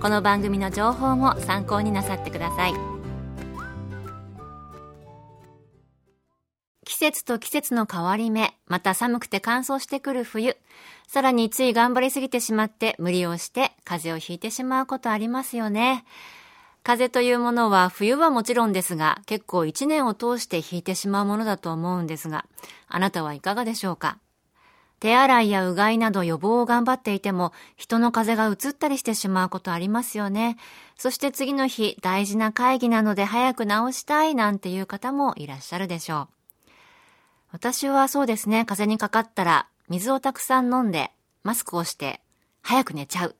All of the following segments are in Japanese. この番組の情報も参考になさってください。季節と季節の変わり目、また寒くて乾燥してくる冬、さらについ頑張りすぎてしまって無理をして風邪をひいてしまうことありますよね。風邪というものは冬はもちろんですが、結構一年を通して引いてしまうものだと思うんですが、あなたはいかがでしょうか。手洗いやうがいなど予防を頑張っていても、人の風邪がうつったりしてしまうことありますよね。そして次の日、大事な会議なので早く治したいなんていう方もいらっしゃるでしょう。私はそうですね、風邪にかかったら水をたくさん飲んで、マスクをして、早く寝ちゃう。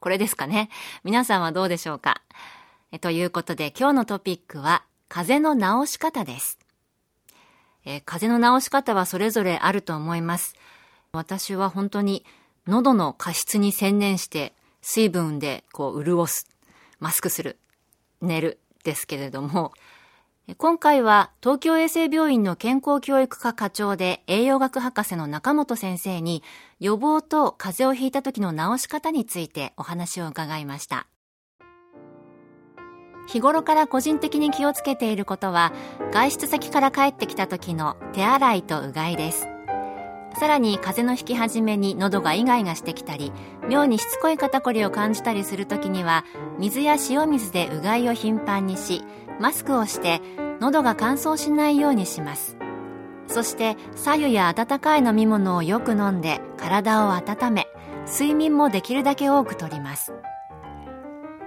これですかね。皆さんはどうでしょうか。ということで今日のトピックは風邪の治し方です。風邪の治し方はそれぞれあると思います。私は本当に喉の加湿に専念して水分で潤す、マスクする、寝るですけれども、今回は東京衛生病院の健康教育科課長で栄養学博士の中本先生に予防と風邪をひいた時の治し方についてお話を伺いました。日頃から個人的に気をつけていることは、外出先から帰ってきた時の手洗いとうがいです。さらに風邪のひき始めに喉がイガイガしてきたり、妙にしつこい肩こりを感じたりする時には、水や塩水でうがいを頻繁にし、マスクをして喉が乾燥しないようにします。そして白湯や温かい飲み物をよく飲んで体を温め、睡眠もできるだけ多くとります。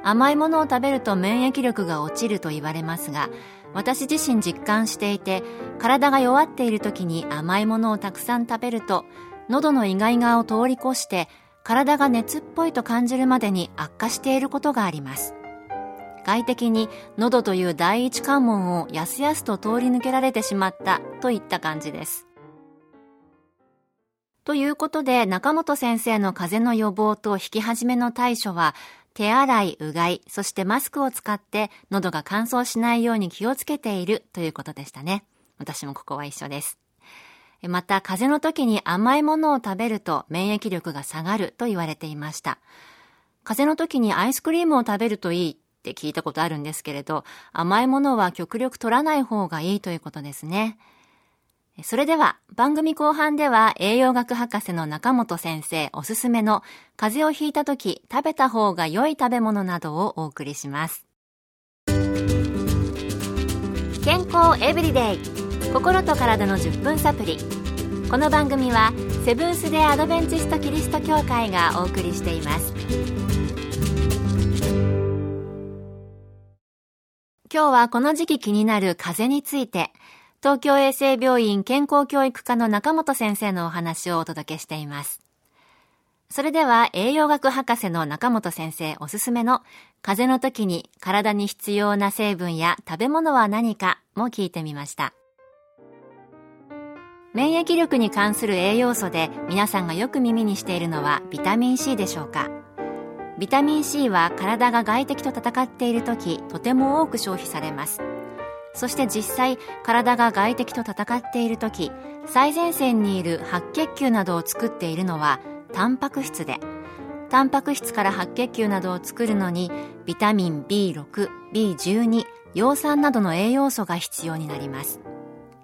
甘いものを食べると免疫力が落ちると言われますが、私自身実感していて、体が弱っている時に甘いものをたくさん食べると、喉のイガイガを通り越して、体が熱っぽいと感じるまでに悪化していることがあります。外的に喉という第一関門をやすやすと通り抜けられてしまったといった感じです。ということで、中本先生の風邪の予防と引き始めの対処は、手洗い、うがい、そしてマスクを使って喉が乾燥しないように気をつけているということでしたね。私もここは一緒です。また、風邪の時に甘いものを食べると免疫力が下がると言われていました。風邪の時にアイスクリームを食べるといいって聞いたことあるんですけれど、甘いものは極力取らない方がいいということですね。それでは番組後半では栄養学博士の中本先生おすすめの風邪をひいた時食べた方が良い食べ物などをお送りします。健康エブリデイ、心と体の10分サプリ。この番組はセブンス・デ・アドベンチスト・キリスト教会がお送りしています。今日はこの時期気になる風邪について、東京衛生病院健康教育科の中本先生のお話をお届けしています。それでは栄養学博士の中本先生おすすめの風邪の時に体に必要な成分や食べ物は何かも聞いてみました。免疫力に関する栄養素で皆さんがよく耳にしているのはビタミン C でしょうか。ビタミン C は体が外敵と戦っている時、とても多く消費されます。そして実際、体が外敵と戦っているとき、最前線にいる白血球などを作っているのはタンパク質で、タンパク質から白血球などを作るのにビタミン B6、B12、葉酸などの栄養素が必要になります。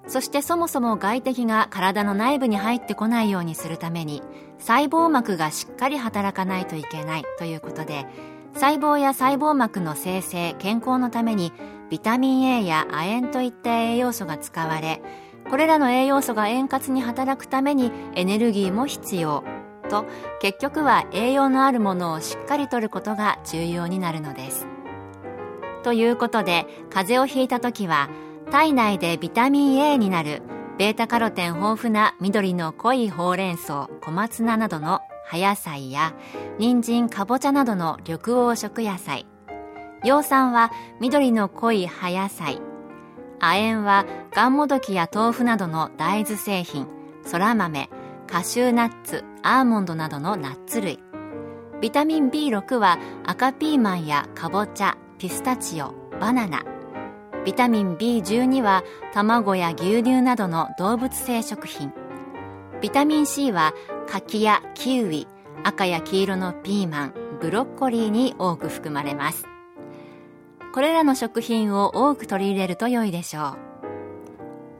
そしてそもそも外敵が体の内部に入ってこないようにするために、細胞膜がしっかり働かないといけないということで、細胞や細胞膜の生成、健康のためにビタミン A や亜鉛といった栄養素が使われ、これらの栄養素が円滑に働くためにエネルギーも必要と、結局は栄養のあるものをしっかりとることが重要になるのです。ということで、風邪をひいた時は体内でビタミン A になるベータカロテン豊富な緑の濃いほうれん草、小松菜などの葉野菜や人参、かぼちゃなどの緑黄色野菜、葉酸は緑の濃い葉野菜、亜鉛はがんもどきや豆腐などの大豆製品、そら豆、カシューナッツ、アーモンドなどのナッツ類、ビタミン B6 は赤ピーマンやかぼちゃ、ピスタチオ、バナナ、ビタミン B12 は卵や牛乳などの動物性食品、ビタミン C は柿やキウイ、赤や黄色のピーマン、ブロッコリーに多く含まれます。これらの食品を多く取り入れると良いでしょう。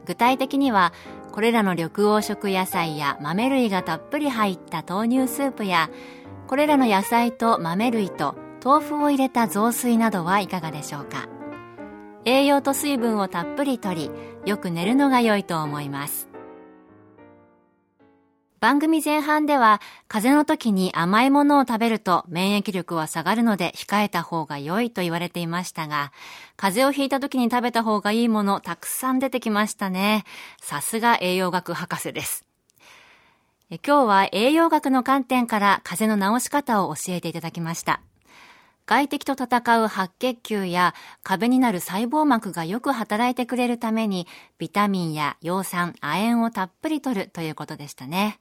具体的には、これらの緑黄色野菜や豆類がたっぷり入った豆乳スープや、これらの野菜と豆類と豆腐を入れた雑炊などはいかがでしょうか。栄養と水分をたっぷりとり、よく寝るのが良いと思います。番組前半では、風邪の時に甘いものを食べると免疫力は下がるので控えた方が良いと言われていましたが、風邪をひいた時に食べた方がいいものたくさん出てきましたね。さすが栄養学博士です。今日は栄養学の観点から風邪の治し方を教えていただきました。外敵と戦う白血球や壁になる細胞膜がよく働いてくれるために、ビタミンや葉酸、亜鉛をたっぷり摂るということでしたね。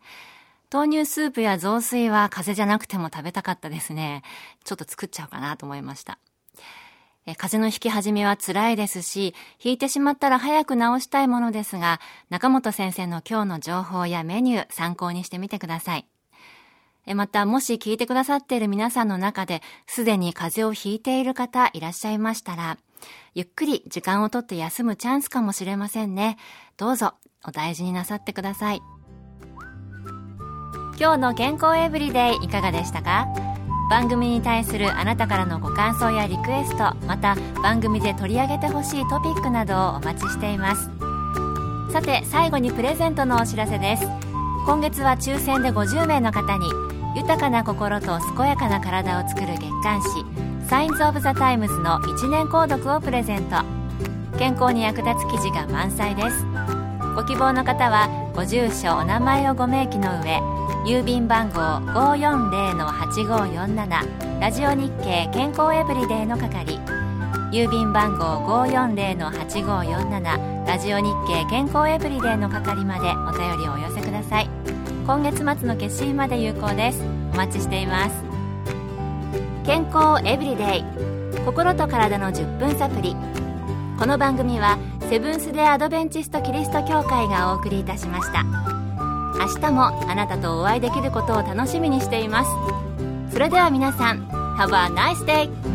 豆乳スープや雑炊は風邪じゃなくても食べたかったですね。ちょっと作っちゃおうかなと思いました。風邪の引き始めは辛いですし、引いてしまったら早く治したいものですが、中本先生の今日の情報やメニュー、参考にしてみてください。また、もし聞いてくださっている皆さんの中で、すでに風邪をひいている方いらっしゃいましたら、ゆっくり時間をとって休むチャンスかもしれませんね。どうぞお大事になさってください。今日の健康エブリデイいかがでしたか？番組に対するあなたからのご感想やリクエスト、また番組で取り上げてほしいトピックなどをお待ちしています。さて、最後にプレゼントのお知らせです。今月は抽選で50名の方に、豊かな心と健やかな体を作る月刊誌「サインズ・オブ・ザ・タイムズ」の1年購読をプレゼント。健康に役立つ記事が満載です。ご希望の方はご住所、お名前をご明記の上、郵便番号 540-8547 ラジオ日経健康エブリデイの係、郵便番号 540-8547 ラジオ日経健康エブリデイの係までお便りをお寄せください。今月末の決心まで有効です。お待ちしています。健康エブリデイ、心と体の10分サプリ。この番組はセブンス・デ・アドベンチスト・キリスト教会がお送りいたしました。明日もあなたとお会いできることを楽しみにしています。それでは皆さん、 Have a nice day!